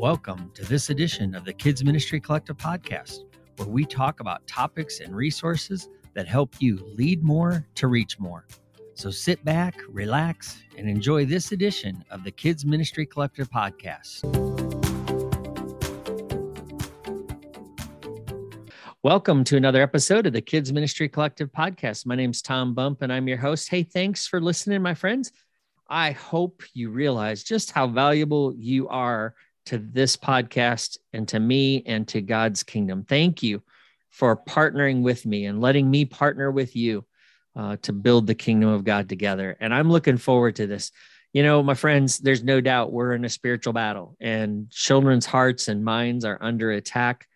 Welcome to this edition of the Kids Ministry Collective podcast, where we talk about topics and resources that help you lead more to reach more. So sit back, relax, and enjoy this edition of the Kids Ministry Collective podcast. Welcome to another episode of the Kids Ministry Collective podcast. My name's Tom Bump, and I'm your host. Hey, thanks for listening, my friends. I hope you realize just how valuable you are to this podcast and to me and to God's kingdom. Thank you for partnering with me and letting me partner with you to build the kingdom of God together. And I'm looking forward to this. You know, my friends, there's no doubt we're in a spiritual battle, and children's hearts and minds are under attack.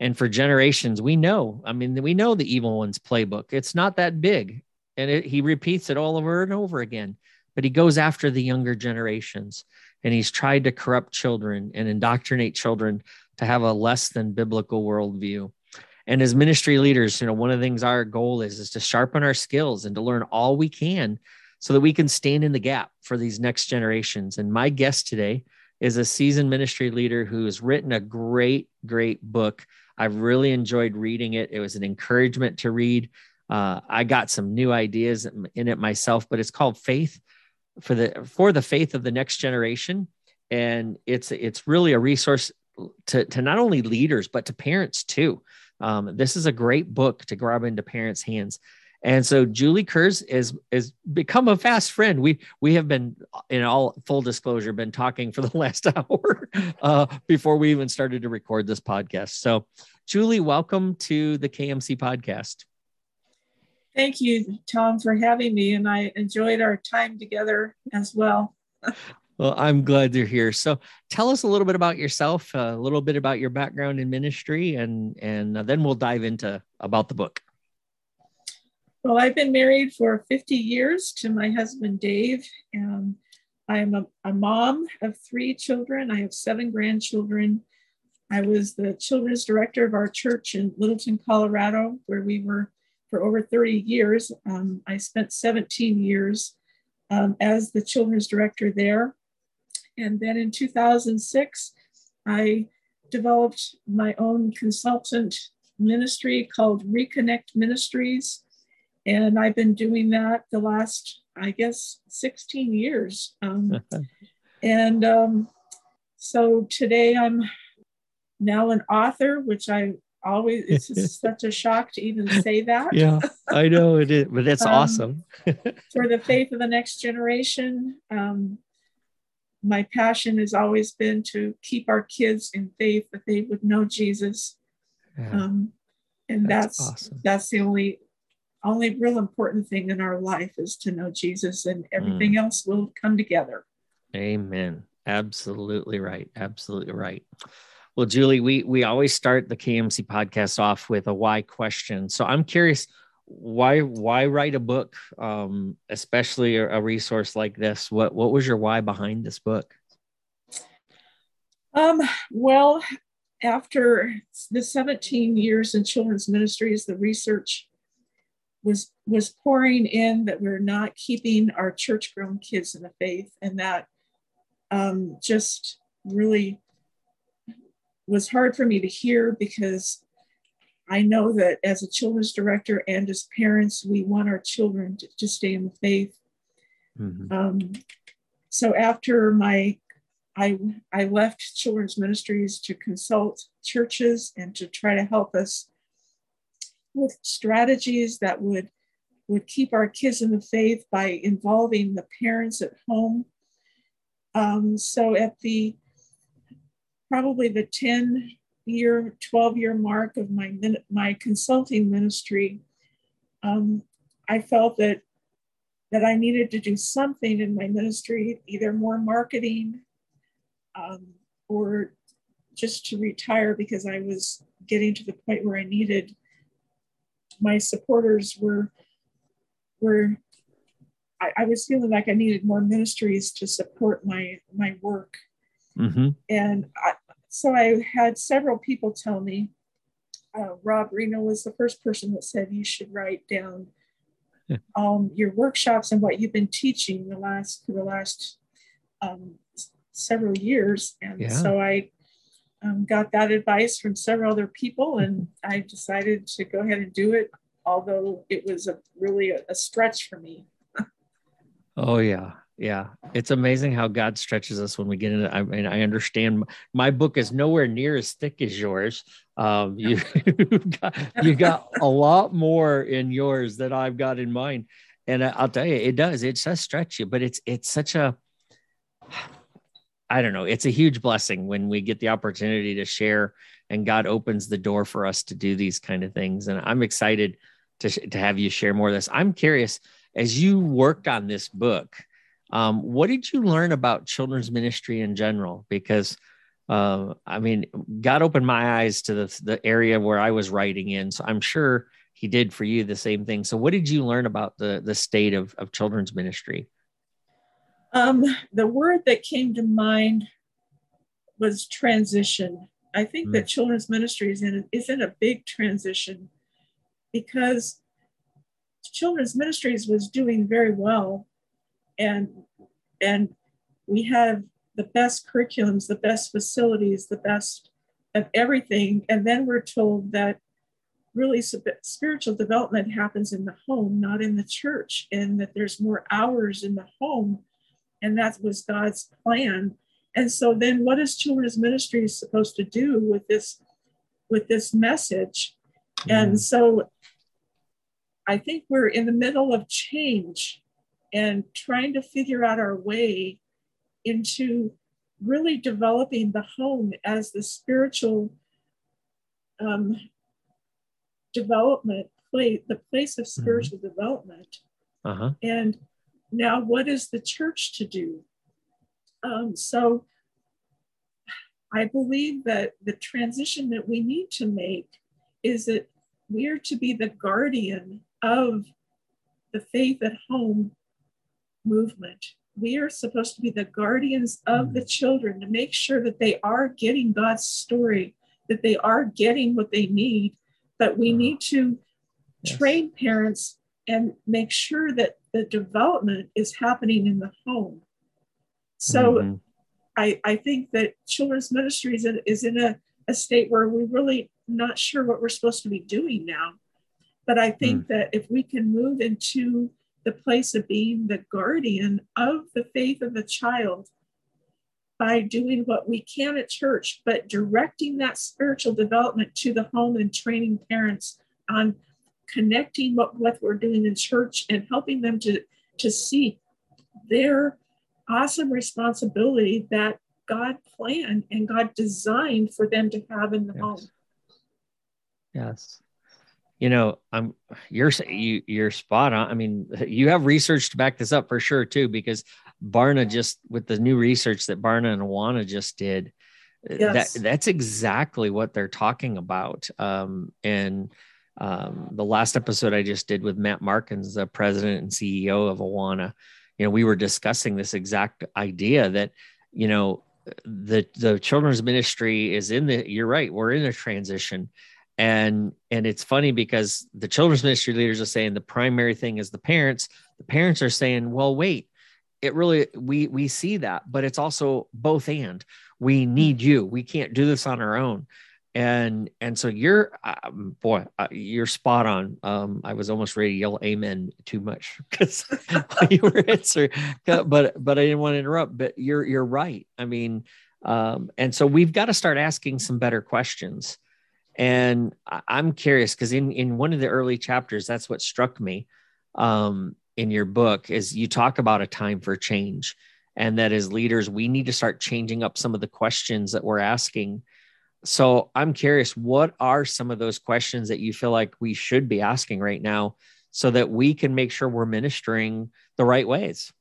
And for generations, we know the evil one's playbook. It's not that big. And he repeats it all over and over again. But he goes after the younger generations, and he's tried to corrupt children and indoctrinate children to have a less than biblical worldview. And as ministry leaders, you know, one of the things our goal is to sharpen our skills and to learn all we can so that we can stand in the gap for these next generations. And my guest today is a seasoned ministry leader who has written a great, great book. I've really enjoyed reading it. It was an encouragement to read. I got some new ideas in it myself, but it's called Faith for the faith of the next generation. And it's really a resource to not only leaders, but to parents too. This is a great book to grab into parents' hands. And so Julie Kurz is become a fast friend. We have been, in all full disclosure, been talking for the last hour before we even started to record this podcast. So Julie, welcome to the KMC podcast. Thank you, Tom, for having me, and I enjoyed our time together as well. Well, I'm glad you're here. So tell us a little bit about yourself, a little bit about your background in ministry, and then we'll dive into about the book. Well, I've been married for 50 years to my husband, Dave, and I'm a mom of three children. I have seven grandchildren. I was the children's director of our church in Littleton, Colorado, where we were for over 30 years. I spent 17 years as the children's director there. And then in 2006, I developed my own consultant ministry called Reconnect Ministries. And I've been doing that the last, I guess, 16 years. So today I'm now an author, which it's just such a shock to even say that. Yeah, I know it is, but that's awesome. For the faith of the next generation, my passion has always been to keep our kids in faith, that they would know Jesus. Yeah. And that's awesome. That's the only real important thing in our life is to know Jesus, and everything else will come together. Amen. Absolutely right. Absolutely right. Well, Julie, we always start the KMC podcast off with a why question. So I'm curious, why write a book, especially a resource like this? What was your why behind this book? Well, after the 17 years in children's ministries, the research was pouring in that we're not keeping our church-grown kids in the faith, and that just really was hard for me to hear, because I know that as a children's director and as parents, we want our children to stay in the faith. Mm-hmm. So after I left children's ministries to consult churches and to try to help us with strategies that would keep our kids in the faith by involving the parents at home. So at the probably the 12-year mark of my consulting ministry, I felt that I needed to do something in my ministry, either more marketing or just to retire, because I was getting to the point where I needed, my supporters I was feeling like I needed more ministries to support my work. Mm-hmm. And so I had several people tell me, Rob Reno was the first person that said, you should write down your workshops and what you've been teaching the last several years. And so I got that advice from several other people, and I decided to go ahead and do it, although it was really a stretch for me. Oh, yeah. Yeah. It's amazing how God stretches us when we get into it. I mean, I understand my book is nowhere near as thick as yours. You got a lot more in yours than I've got in mine. And I'll tell you, it does. It does stretch you, but it's such a, I don't know, it's a huge blessing when we get the opportunity to share and God opens the door for us to do these kind of things. And I'm excited to have you share more of this. I'm curious, as you worked on this book, what did you learn about children's ministry in general? Because, I mean, God opened my eyes to the area where I was writing in. So I'm sure he did for you the same thing. So what did you learn about the state of children's ministry? The word that came to mind was transition. I think that children's ministry is in a big transition, because children's ministries was doing very well. And we have the best curriculums, the best facilities, the best of everything. And then we're told that really spiritual development happens in the home, not in the church, and that there's more hours in the home. And that was God's plan. And so then what is children's ministry supposed to do with this message? Mm-hmm. And so I think we're in the middle of change and trying to figure out our way into really developing the home as the spiritual development, the place of spiritual development. Uh-huh. And now what is the church to do? So I believe that the transition that we need to make is that we are to be the guardian of the faith at home movement. We are supposed to be the guardians of the children to make sure that they are getting God's story, that they are getting what they need, but we need to train parents and make sure that the development is happening in the home. So I think that children's ministries is in a state where we're really not sure what we're supposed to be doing now. But I think that if we can move into the place of being the guardian of the faith of the child by doing what we can at church, but directing that spiritual development to the home and training parents on connecting what we're doing in church and helping them to see their awesome responsibility that God planned and God designed for them to have in the home. Yes. You know, you're spot on. I mean, you have research to back this up for sure too, because Barna just with the new research that Barna and Awana just did, that's exactly what they're talking about. And the last episode I just did with Matt Markins, the president and CEO of Awana, you know, we were discussing this exact idea that, you know, the children's ministry is you're right, we're in a transition. And it's funny because the children's ministry leaders are saying the primary thing is the parents. The parents are saying, well, wait, it really, we see that, but it's also both and. We need you. We can't do this on our own. And so you're spot on. I was almost ready to yell amen too much because you were answering, but I didn't want to interrupt, but you're right. I mean, and so we've got to start asking some better questions. And I'm curious because in one of the early chapters, that's what struck me in your book is you talk about a time for change, and that as leaders, we need to start changing up some of the questions that we're asking. So I'm curious, what are some of those questions that you feel like we should be asking right now so that we can make sure we're ministering the right ways?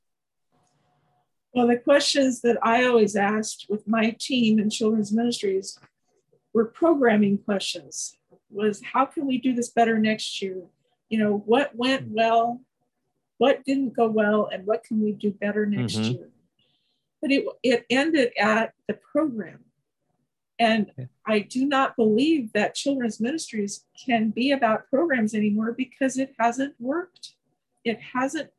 Well, the questions that I always asked with my team in children's ministries were programming questions. Was how can we do this better next year? You know, what went well, what didn't go well, and what can we do better next year? But it ended at the program. And I do not believe that children's ministries can be about programs anymore because it hasn't worked. It hasn't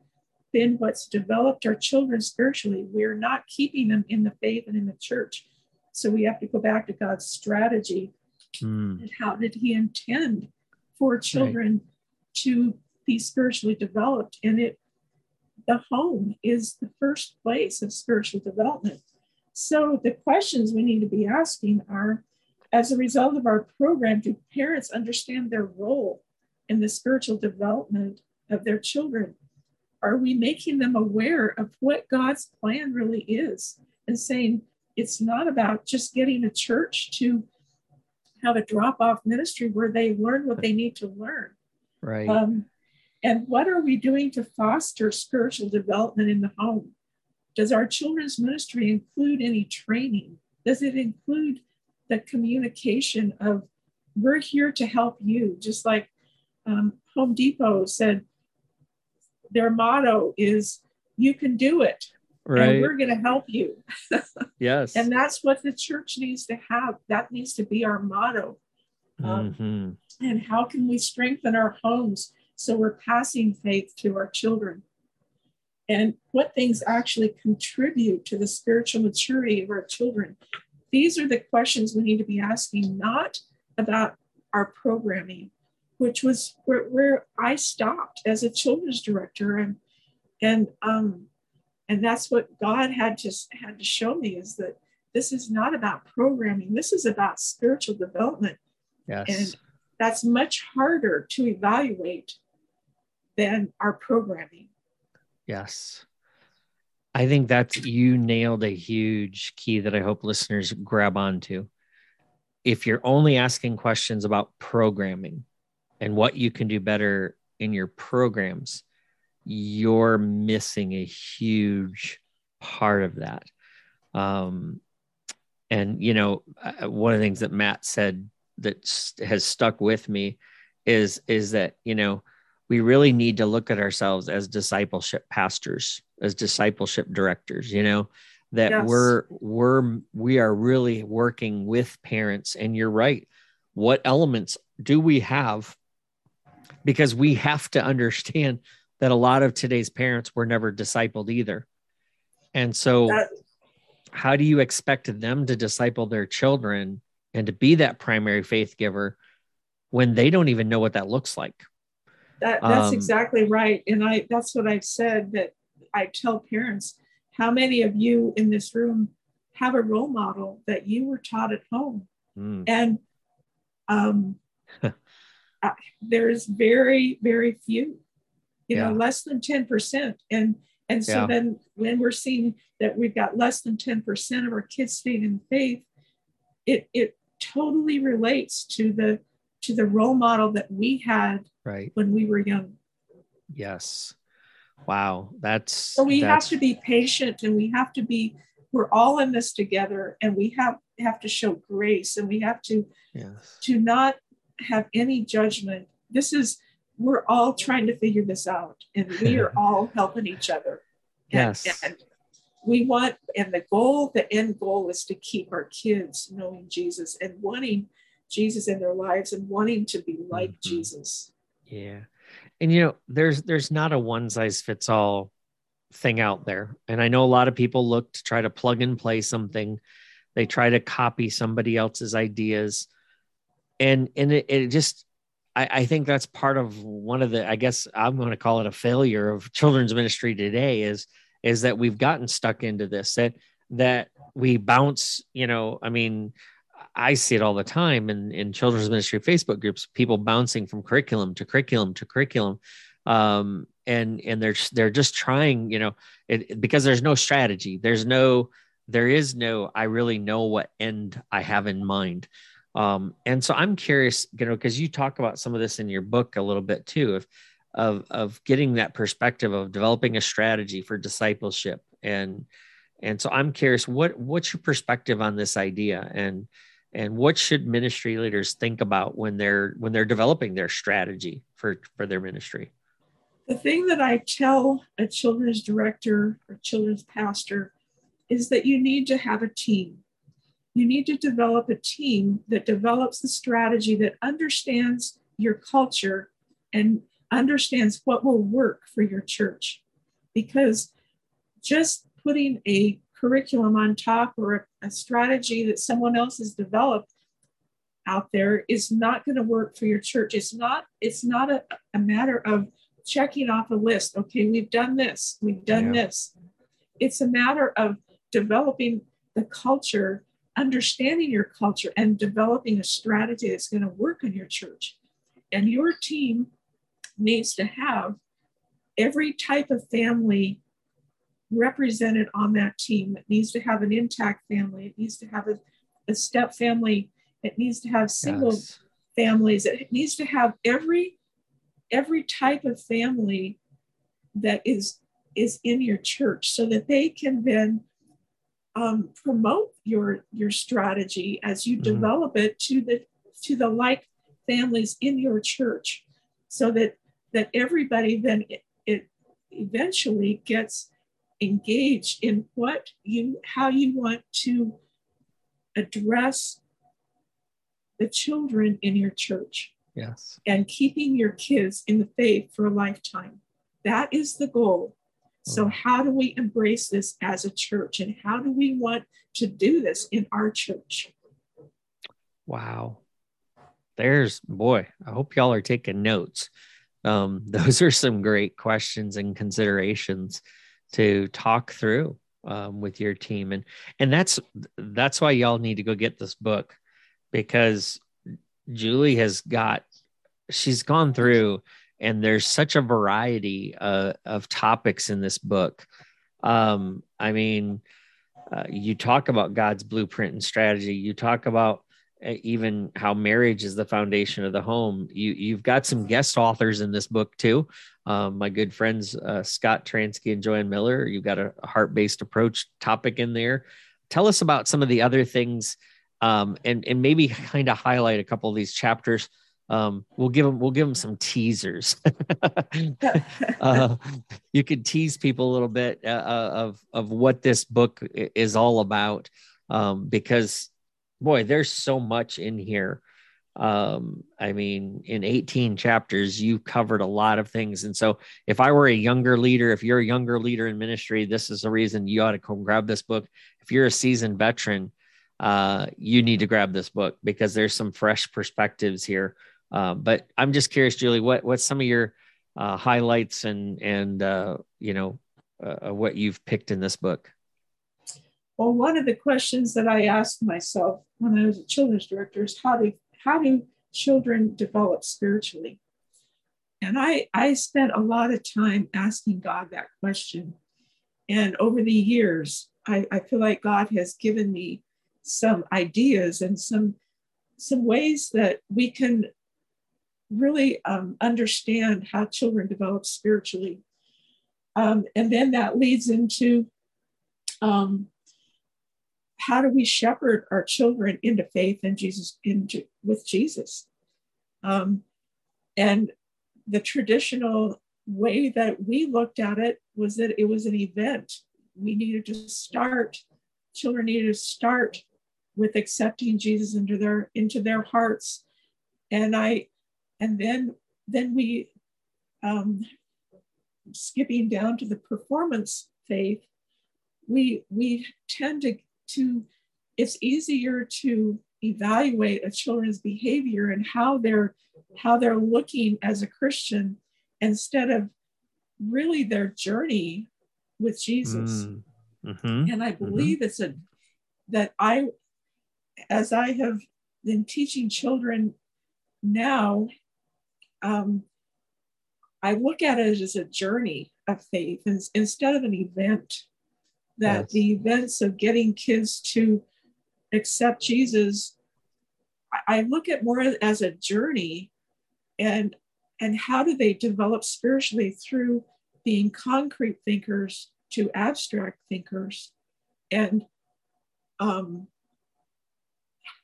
been what's developed our children spiritually. We're not keeping them in the faith and in the church. So we have to go back to God's strategy. Mm. And how did he intend for children to be spiritually developed? And the home is the first place of spiritual development. So the questions we need to be asking are, as a result of our program, do parents understand their role in the spiritual development of their children? Are we making them aware of what God's plan really is and saying it's not about just getting a church to have a drop-off ministry where they learn what they need to learn? Right. And what are we doing to foster spiritual development in the home? Does our children's ministry include any training? Does it include the communication of, we're here to help you? Just like Home Depot said, their motto is, you can do it. Right. And we're going to help you. Yes. And that's what the church needs to have. That needs to be our motto. And how can we strengthen our homes so we're passing faith to our children? And what things actually contribute to the spiritual maturity of our children? These are the questions we need to be asking, not about our programming, which was where I stopped as a children's director. And that's what God had to show me, is that this is not about programming. This is about spiritual development. Yes. And that's much harder to evaluate than our programming. Yes. I think you nailed a huge key that I hope listeners grab onto. If you're only asking questions about programming and what you can do better in your programs, you're missing a huge part of that. And, you know, one of the things that Matt said that has stuck with me is that, you know, we really need to look at ourselves as discipleship pastors, as discipleship directors, you know, that yes. we are really working with parents. And you're right. What elements do we have? Because we have to understand that a lot of today's parents were never discipled either. And so how do you expect them to disciple their children and to be that primary faith giver when they don't even know what that looks like? That's exactly right. And that's what I've said, that I tell parents, how many of you in this room have a role model that you were taught at home? Mm. And there's very, very few. You know, less than 10%. And so then when we're seeing that we've got less than 10% of our kids staying in faith, it totally relates to the role model that we had when we were young. Yes. Wow. So we have to be patient, and we have to be, we're all in this together, and we have to show grace, and we have to, to not have any judgment. We're all trying to figure this out, and we are all helping each other. And, and we want, and the end goal is to keep our kids knowing Jesus and wanting Jesus in their lives and wanting to be like Jesus. Yeah. And, you know, there's not a one size fits all thing out there. And I know a lot of people look to try to plug and play something. They try to copy somebody else's ideas. And it just, I think that's part of one of the, I guess I'm going to call it a failure of children's ministry today is that we've gotten stuck into this, that we bounce, you know, I mean, I see it all the time in children's ministry Facebook groups, people bouncing from curriculum to curriculum to curriculum. And they're just trying, you know, because there's no strategy. There is no, I really know what end I have in mind. And so I'm curious, you know, because you talk about some of this in your book a little bit too, of getting that perspective of developing a strategy for discipleship. And so I'm curious, what's your perspective on this idea, and what should ministry leaders think about when they're developing their strategy for their ministry? The thing that I tell a children's director or children's pastor is that you need to have a team. You need to develop a team that develops the strategy, that understands your culture and understands what will work for your church. Because just putting a curriculum on top or a strategy that someone else has developed out there is not going to work for your church. It's not a matter of checking off a list. Okay, we've done this, we've done this. It's a matter of developing the culture, understanding your culture, and developing a strategy that's going to work in your church. And your team needs to have every type of family represented on that team. It needs to have an intact family. It needs to have a step family. It needs to have single families. It needs to have every type of family that is in your church, so that they can then promote your strategy as you develop it to the like families in your church, so that everybody then it eventually gets engaged in how you want to address the children in your church. Yes. And keeping your kids in the faith for a lifetime. That is the goal. So how do we embrace this as a church, and how do we want to do this in our church? Wow. I hope y'all are taking notes. Those are some great questions and considerations to talk through with your team. And that's why y'all need to go get this book, because Julie she's gone through, and there's such a variety of topics in this book. You talk about God's blueprint and strategy. You talk about even how marriage is the foundation of the home. You've got some guest authors in this book too. My good friends, Scott Transky and Joanne Miller. You've got a heart-based approach topic in there. Tell us about some of the other things, and maybe kind of highlight a couple of these chapters. We'll give them some teasers. You could tease people a little bit of what this book is all about, because boy, there's so much in here. In 18 chapters, you covered a lot of things. And so if I were a younger leader, if you're a younger leader in ministry, this is the reason you ought to come grab this book. If you're a seasoned veteran, you need to grab this book, because there's some fresh perspectives here. But I'm just curious, Julie, what's some of your highlights and what you've picked in this book? Well, one of the questions that I asked myself when I was a children's director is how do children develop spiritually? And I spent a lot of time asking God that question. And over the years, I feel like God has given me some ideas and some ways that we can really understand how children develop spiritually. And then that leads into how do we shepherd our children into faith and with Jesus? And the traditional way that we looked at it was that it was an event. Children needed to start with accepting Jesus into their hearts, and then we skipping down to the performance faith. We tend to it's easier to evaluate a children's behavior and how they're looking as a Christian, instead of really their journey with Jesus. And I believe it's as I have been teaching children now, I look at it as a journey of faith instead of an event, that the events of getting kids to accept Jesus, I look at more as a journey, and how do they develop spiritually through being concrete thinkers to abstract thinkers. And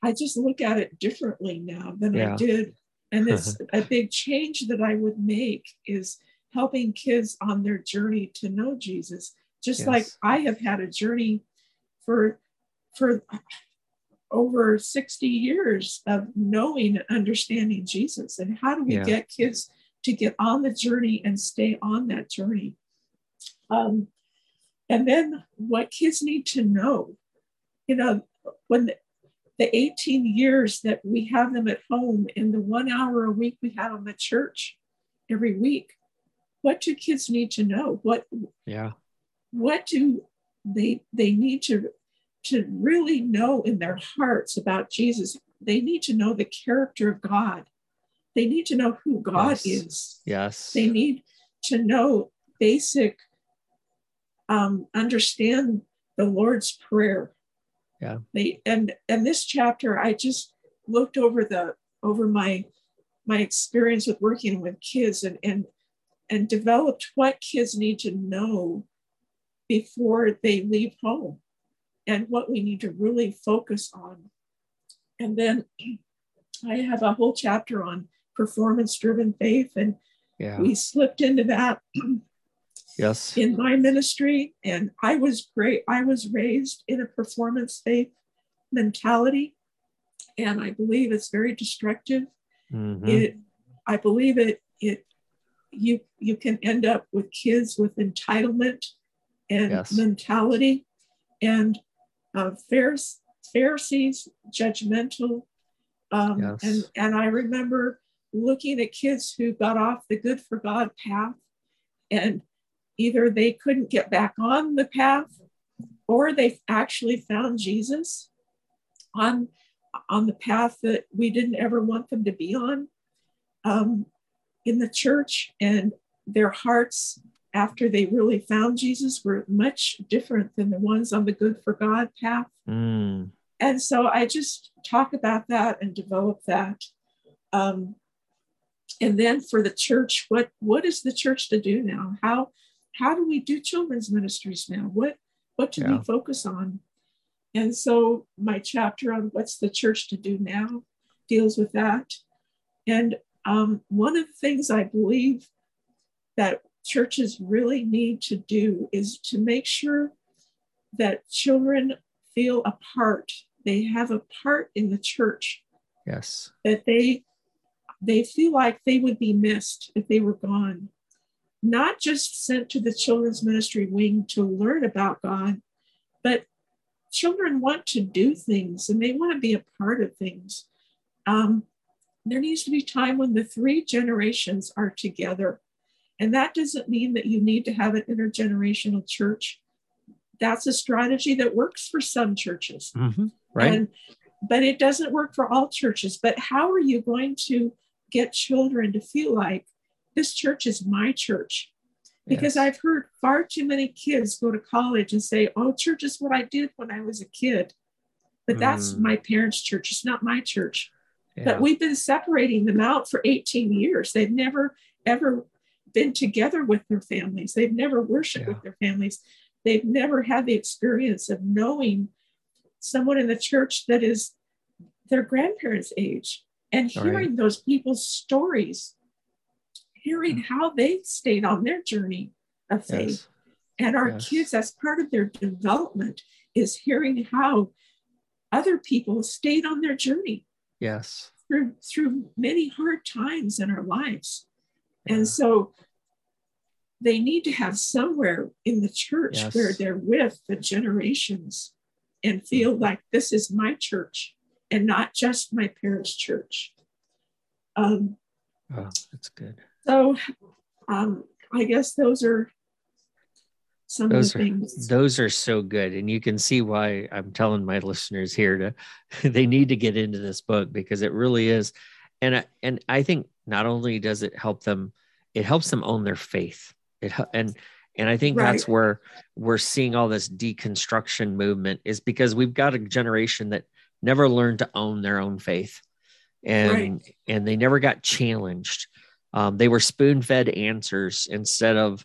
I just look at it differently now than I did. And it's a big change that I would make, is helping kids on their journey to know Jesus. Just like I have had a journey for over 60 years of knowing and understanding Jesus. And how do we get kids to get on the journey and stay on that journey? And then what kids need to know, you know, when the 18 years that we have them at home and the 1 hour a week we have them at church every week, what do kids need to know? What do they need to really know in their hearts about Jesus? They need to know the character of God. They need to know who God is. Yes. They need to know basic, understand the Lord's Prayer. Yeah. And this chapter, I just looked over my experience with working with kids and developed what kids need to know before they leave home and what we need to really focus on. And then I have a whole chapter on performance-driven faith, and we slipped into that in my ministry. And I was great. I was raised in a performance faith mentality, and I believe it's very destructive. Mm-hmm. I believe you can end up with kids with entitlement and mentality, and Pharisees, judgmental. And I remember looking at kids who got off the good for God path, and either they couldn't get back on the path or they actually found Jesus on the path that we didn't ever want them to be on in the church. And their hearts, after they really found Jesus, were much different than the ones on the good for God path. Mm. And so I just talk about that and develop that. And then for the church, what is the church to do now? How do we do children's ministries now? What do we focus on? And so my chapter on what's the church to do now deals with that. And one of the things I believe that churches really need to do is to make sure that children feel a part. They have a part in the church. Yes. That they feel like they would be missed if they were gone. Not just sent to the children's ministry wing to learn about God, but children want to do things and they want to be a part of things. There needs to be time when the three generations are together. And that doesn't mean that you need to have an intergenerational church. That's a strategy that works for some churches, right? But it doesn't work for all churches. But how are you going to get children to feel like this church is my church? Because I've heard far too many kids go to college and say, oh, church is what I did when I was a kid. But that's my parents' church. It's not my church. Yeah. But we've been separating them out for 18 years. They've never, ever been together with their families. They've never worshiped with their families. They've never had the experience of knowing someone in the church that is their grandparents' age and hearing those people's stories, hearing how they stayed on their journey of faith. And our kids, as part of their development, is hearing how other people stayed on their journey through many hard times in our lives. And so they need to have somewhere in the church where they're with the generations and feel like this is my church and not just my parents' church. That's good. So I guess those are some of the things. Those are so good. And you can see why I'm telling my listeners here they need to get into this book, because it really is. And I think not only does it help them, it helps them own their faith. And I think that's where we're seeing all this deconstruction movement, is because we've got a generation that never learned to own their own faith, and they never got challenged. They were spoon-fed answers instead of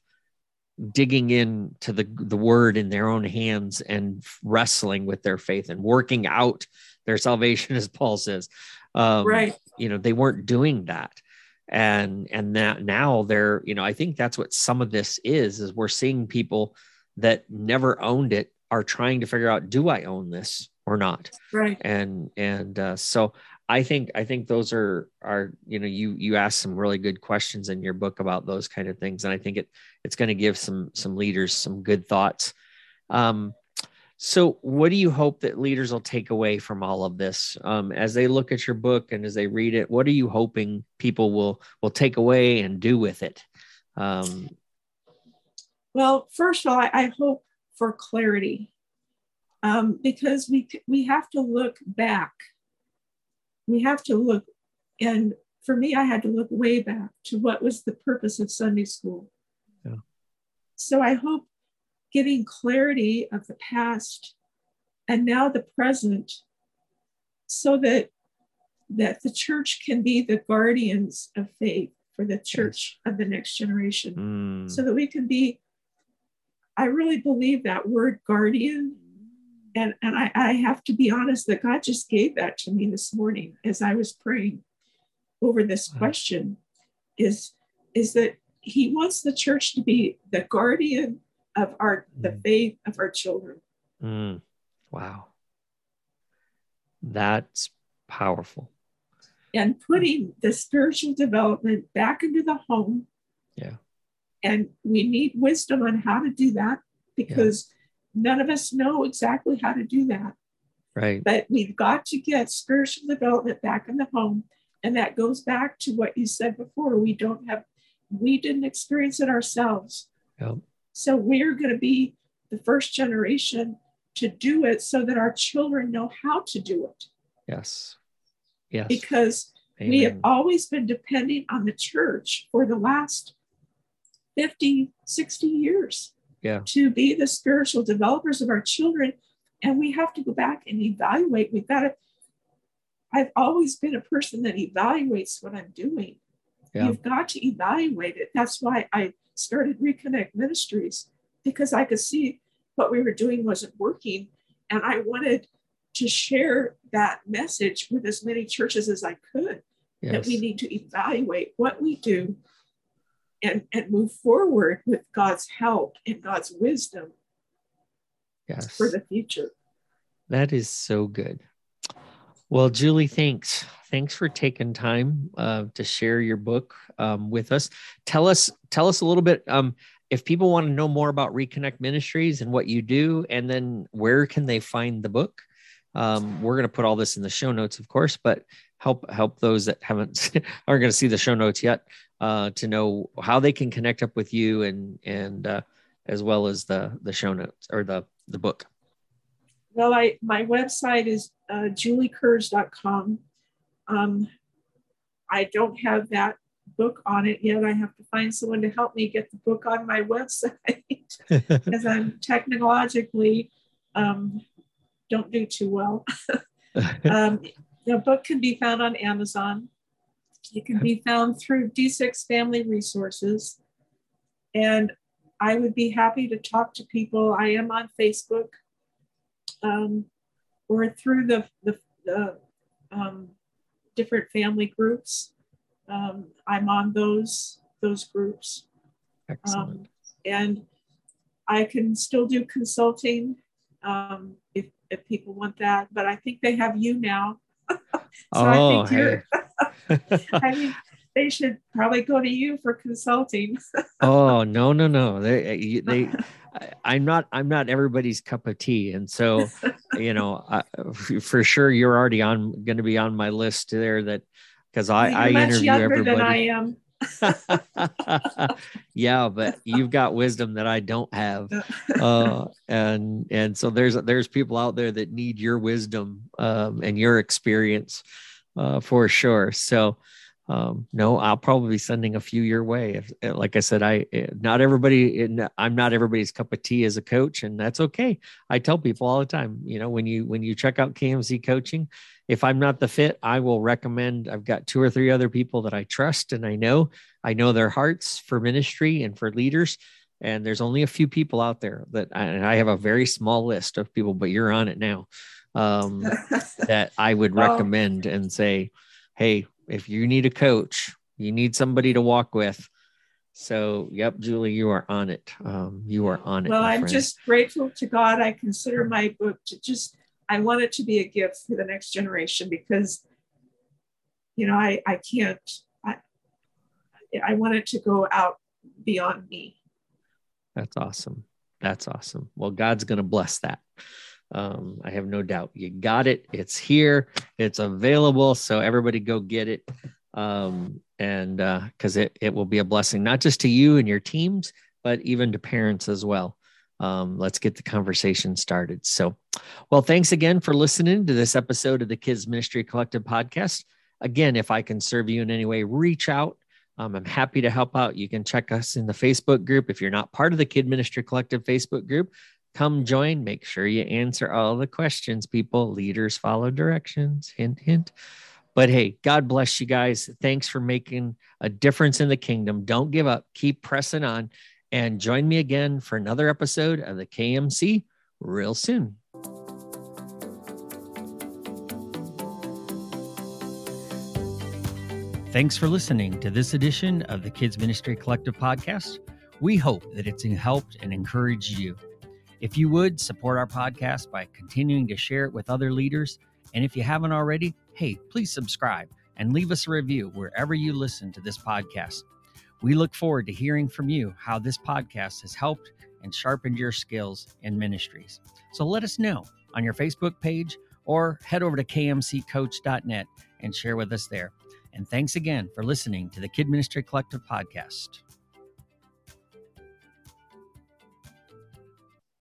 digging into the word in their own hands and wrestling with their faith and working out their salvation, as Paul says. You know, they weren't doing that. And that now they're, you know, I think that's what some of this is we're seeing people that never owned it are trying to figure out, do I own this or not? Right. And so I think those are, you know, you asked some really good questions in your book about those kind of things. And I think it's going to give some leaders some good thoughts So what do you hope that leaders will take away from all of this as they look at your book and as they read it? What are you hoping people will take away and do with it? Well, first of all, I hope for clarity, because we have to look back. We have to look, and for me, I had to look way back to what was the purpose of Sunday school. Yeah. So I hope getting clarity of the past and now the present, so that the church can be the guardians of faith for the church of the next generation, so that we can be, I really believe that word guardian. And I have to be honest that God just gave that to me this morning as I was praying over this question, is that he wants the church to be the guardian of the faith of our children. Mm. Wow. That's powerful. And putting the spiritual development back into the home. Yeah. And we need wisdom on how to do that, because none of us know exactly how to do that. Right. But we've got to get spiritual development back in the home. And that goes back to what you said before. We didn't experience it ourselves. Yep. So we're going to be the first generation to do it so that our children know how to do it. Yes. Yes. Because we have always been depending on the church for the last 50, 60 years. Yeah. To be the spiritual developers of our children. And we have to go back and evaluate. I've always been a person that evaluates what I'm doing. Yeah. You've got to evaluate it. That's why I started Reconnect Ministries, because I could see what we were doing wasn't working. And I wanted to share that message with as many churches as I could, that we need to evaluate what we do and move forward with God's help and God's wisdom for the future. That is so good. Well, Julie, thanks. Thanks for taking time to share your book with us. Tell us a little bit, if people want to know more about Reconnect Ministries and what you do, and then where can they find the book? We're going to put all this in the show notes, of course, but help those that aren't going to see the show notes yet to know how they can connect up with you and as well as the show notes or the book. Well, my website is juliekurz.com. I don't have that book on it yet. I have to find someone to help me get the book on my website, because I'm technologically don't do too well. The book can be found on Amazon. It can be found through D6 Family Resources. And I would be happy to talk to people. I am on Facebook. Or through the different family groups. I'm on those groups. Excellent. And I can still do consulting if people want that, but I think they have you now. So I think I mean, they should probably go to you for consulting. No. They I'm not everybody's cup of tea. And so, for sure, you're already going to be on my list there, that because I interview everybody. Than I am. But you've got wisdom that I don't have. And so there's people out there that need your wisdom, and your experience, for sure. So, no, I'll probably be sending a few your way. If, like I said, I'm not everybody's cup of tea as a coach, and that's okay. I tell people all the time, when you check out KMC coaching, if I'm not the fit, I will recommend. I've got 2 or 3 other people that I trust, and I know their hearts for ministry and for leaders. And there's only a few people out there and I have a very small list of people, but you're on it now, that I would recommend and say, hey, if you need a coach, you need somebody to walk with. So, yep, Julie, you are on it. You are on it. Well, I'm just grateful to God. I consider my book I want it to be a gift for the next generation, because, I want it to go out beyond me. That's awesome. That's awesome. Well, God's going to bless that. I have no doubt. You got it. It's here. It's available. So everybody go get it. And because it will be a blessing, not just to you and your teams, but even to parents as well. Let's get the conversation started. So, well, thanks again for listening to this episode of the Kids Ministry Collective podcast. Again, if I can serve you in any way, reach out. I'm happy to help out. You can check us in the Facebook group. If you're not part of the Kid Ministry Collective Facebook group, come join. Make sure you answer all the questions, people. Leaders follow directions. Hint, hint. But hey, God bless you guys. Thanks for making a difference in the kingdom. Don't give up. Keep pressing on. And join me again for another episode of the KMC real soon. Thanks for listening to this edition of the Kids Ministry Collective podcast. We hope that it's helped and encouraged you. If you would, support our podcast by continuing to share it with other leaders. And if you haven't already, hey, please subscribe and leave us a review wherever you listen to this podcast. We look forward to hearing from you how this podcast has helped and sharpened your skills and ministries. So let us know on your Facebook page or head over to kmccoach.net and share with us there. And thanks again for listening to the Kid Ministry Collective podcast.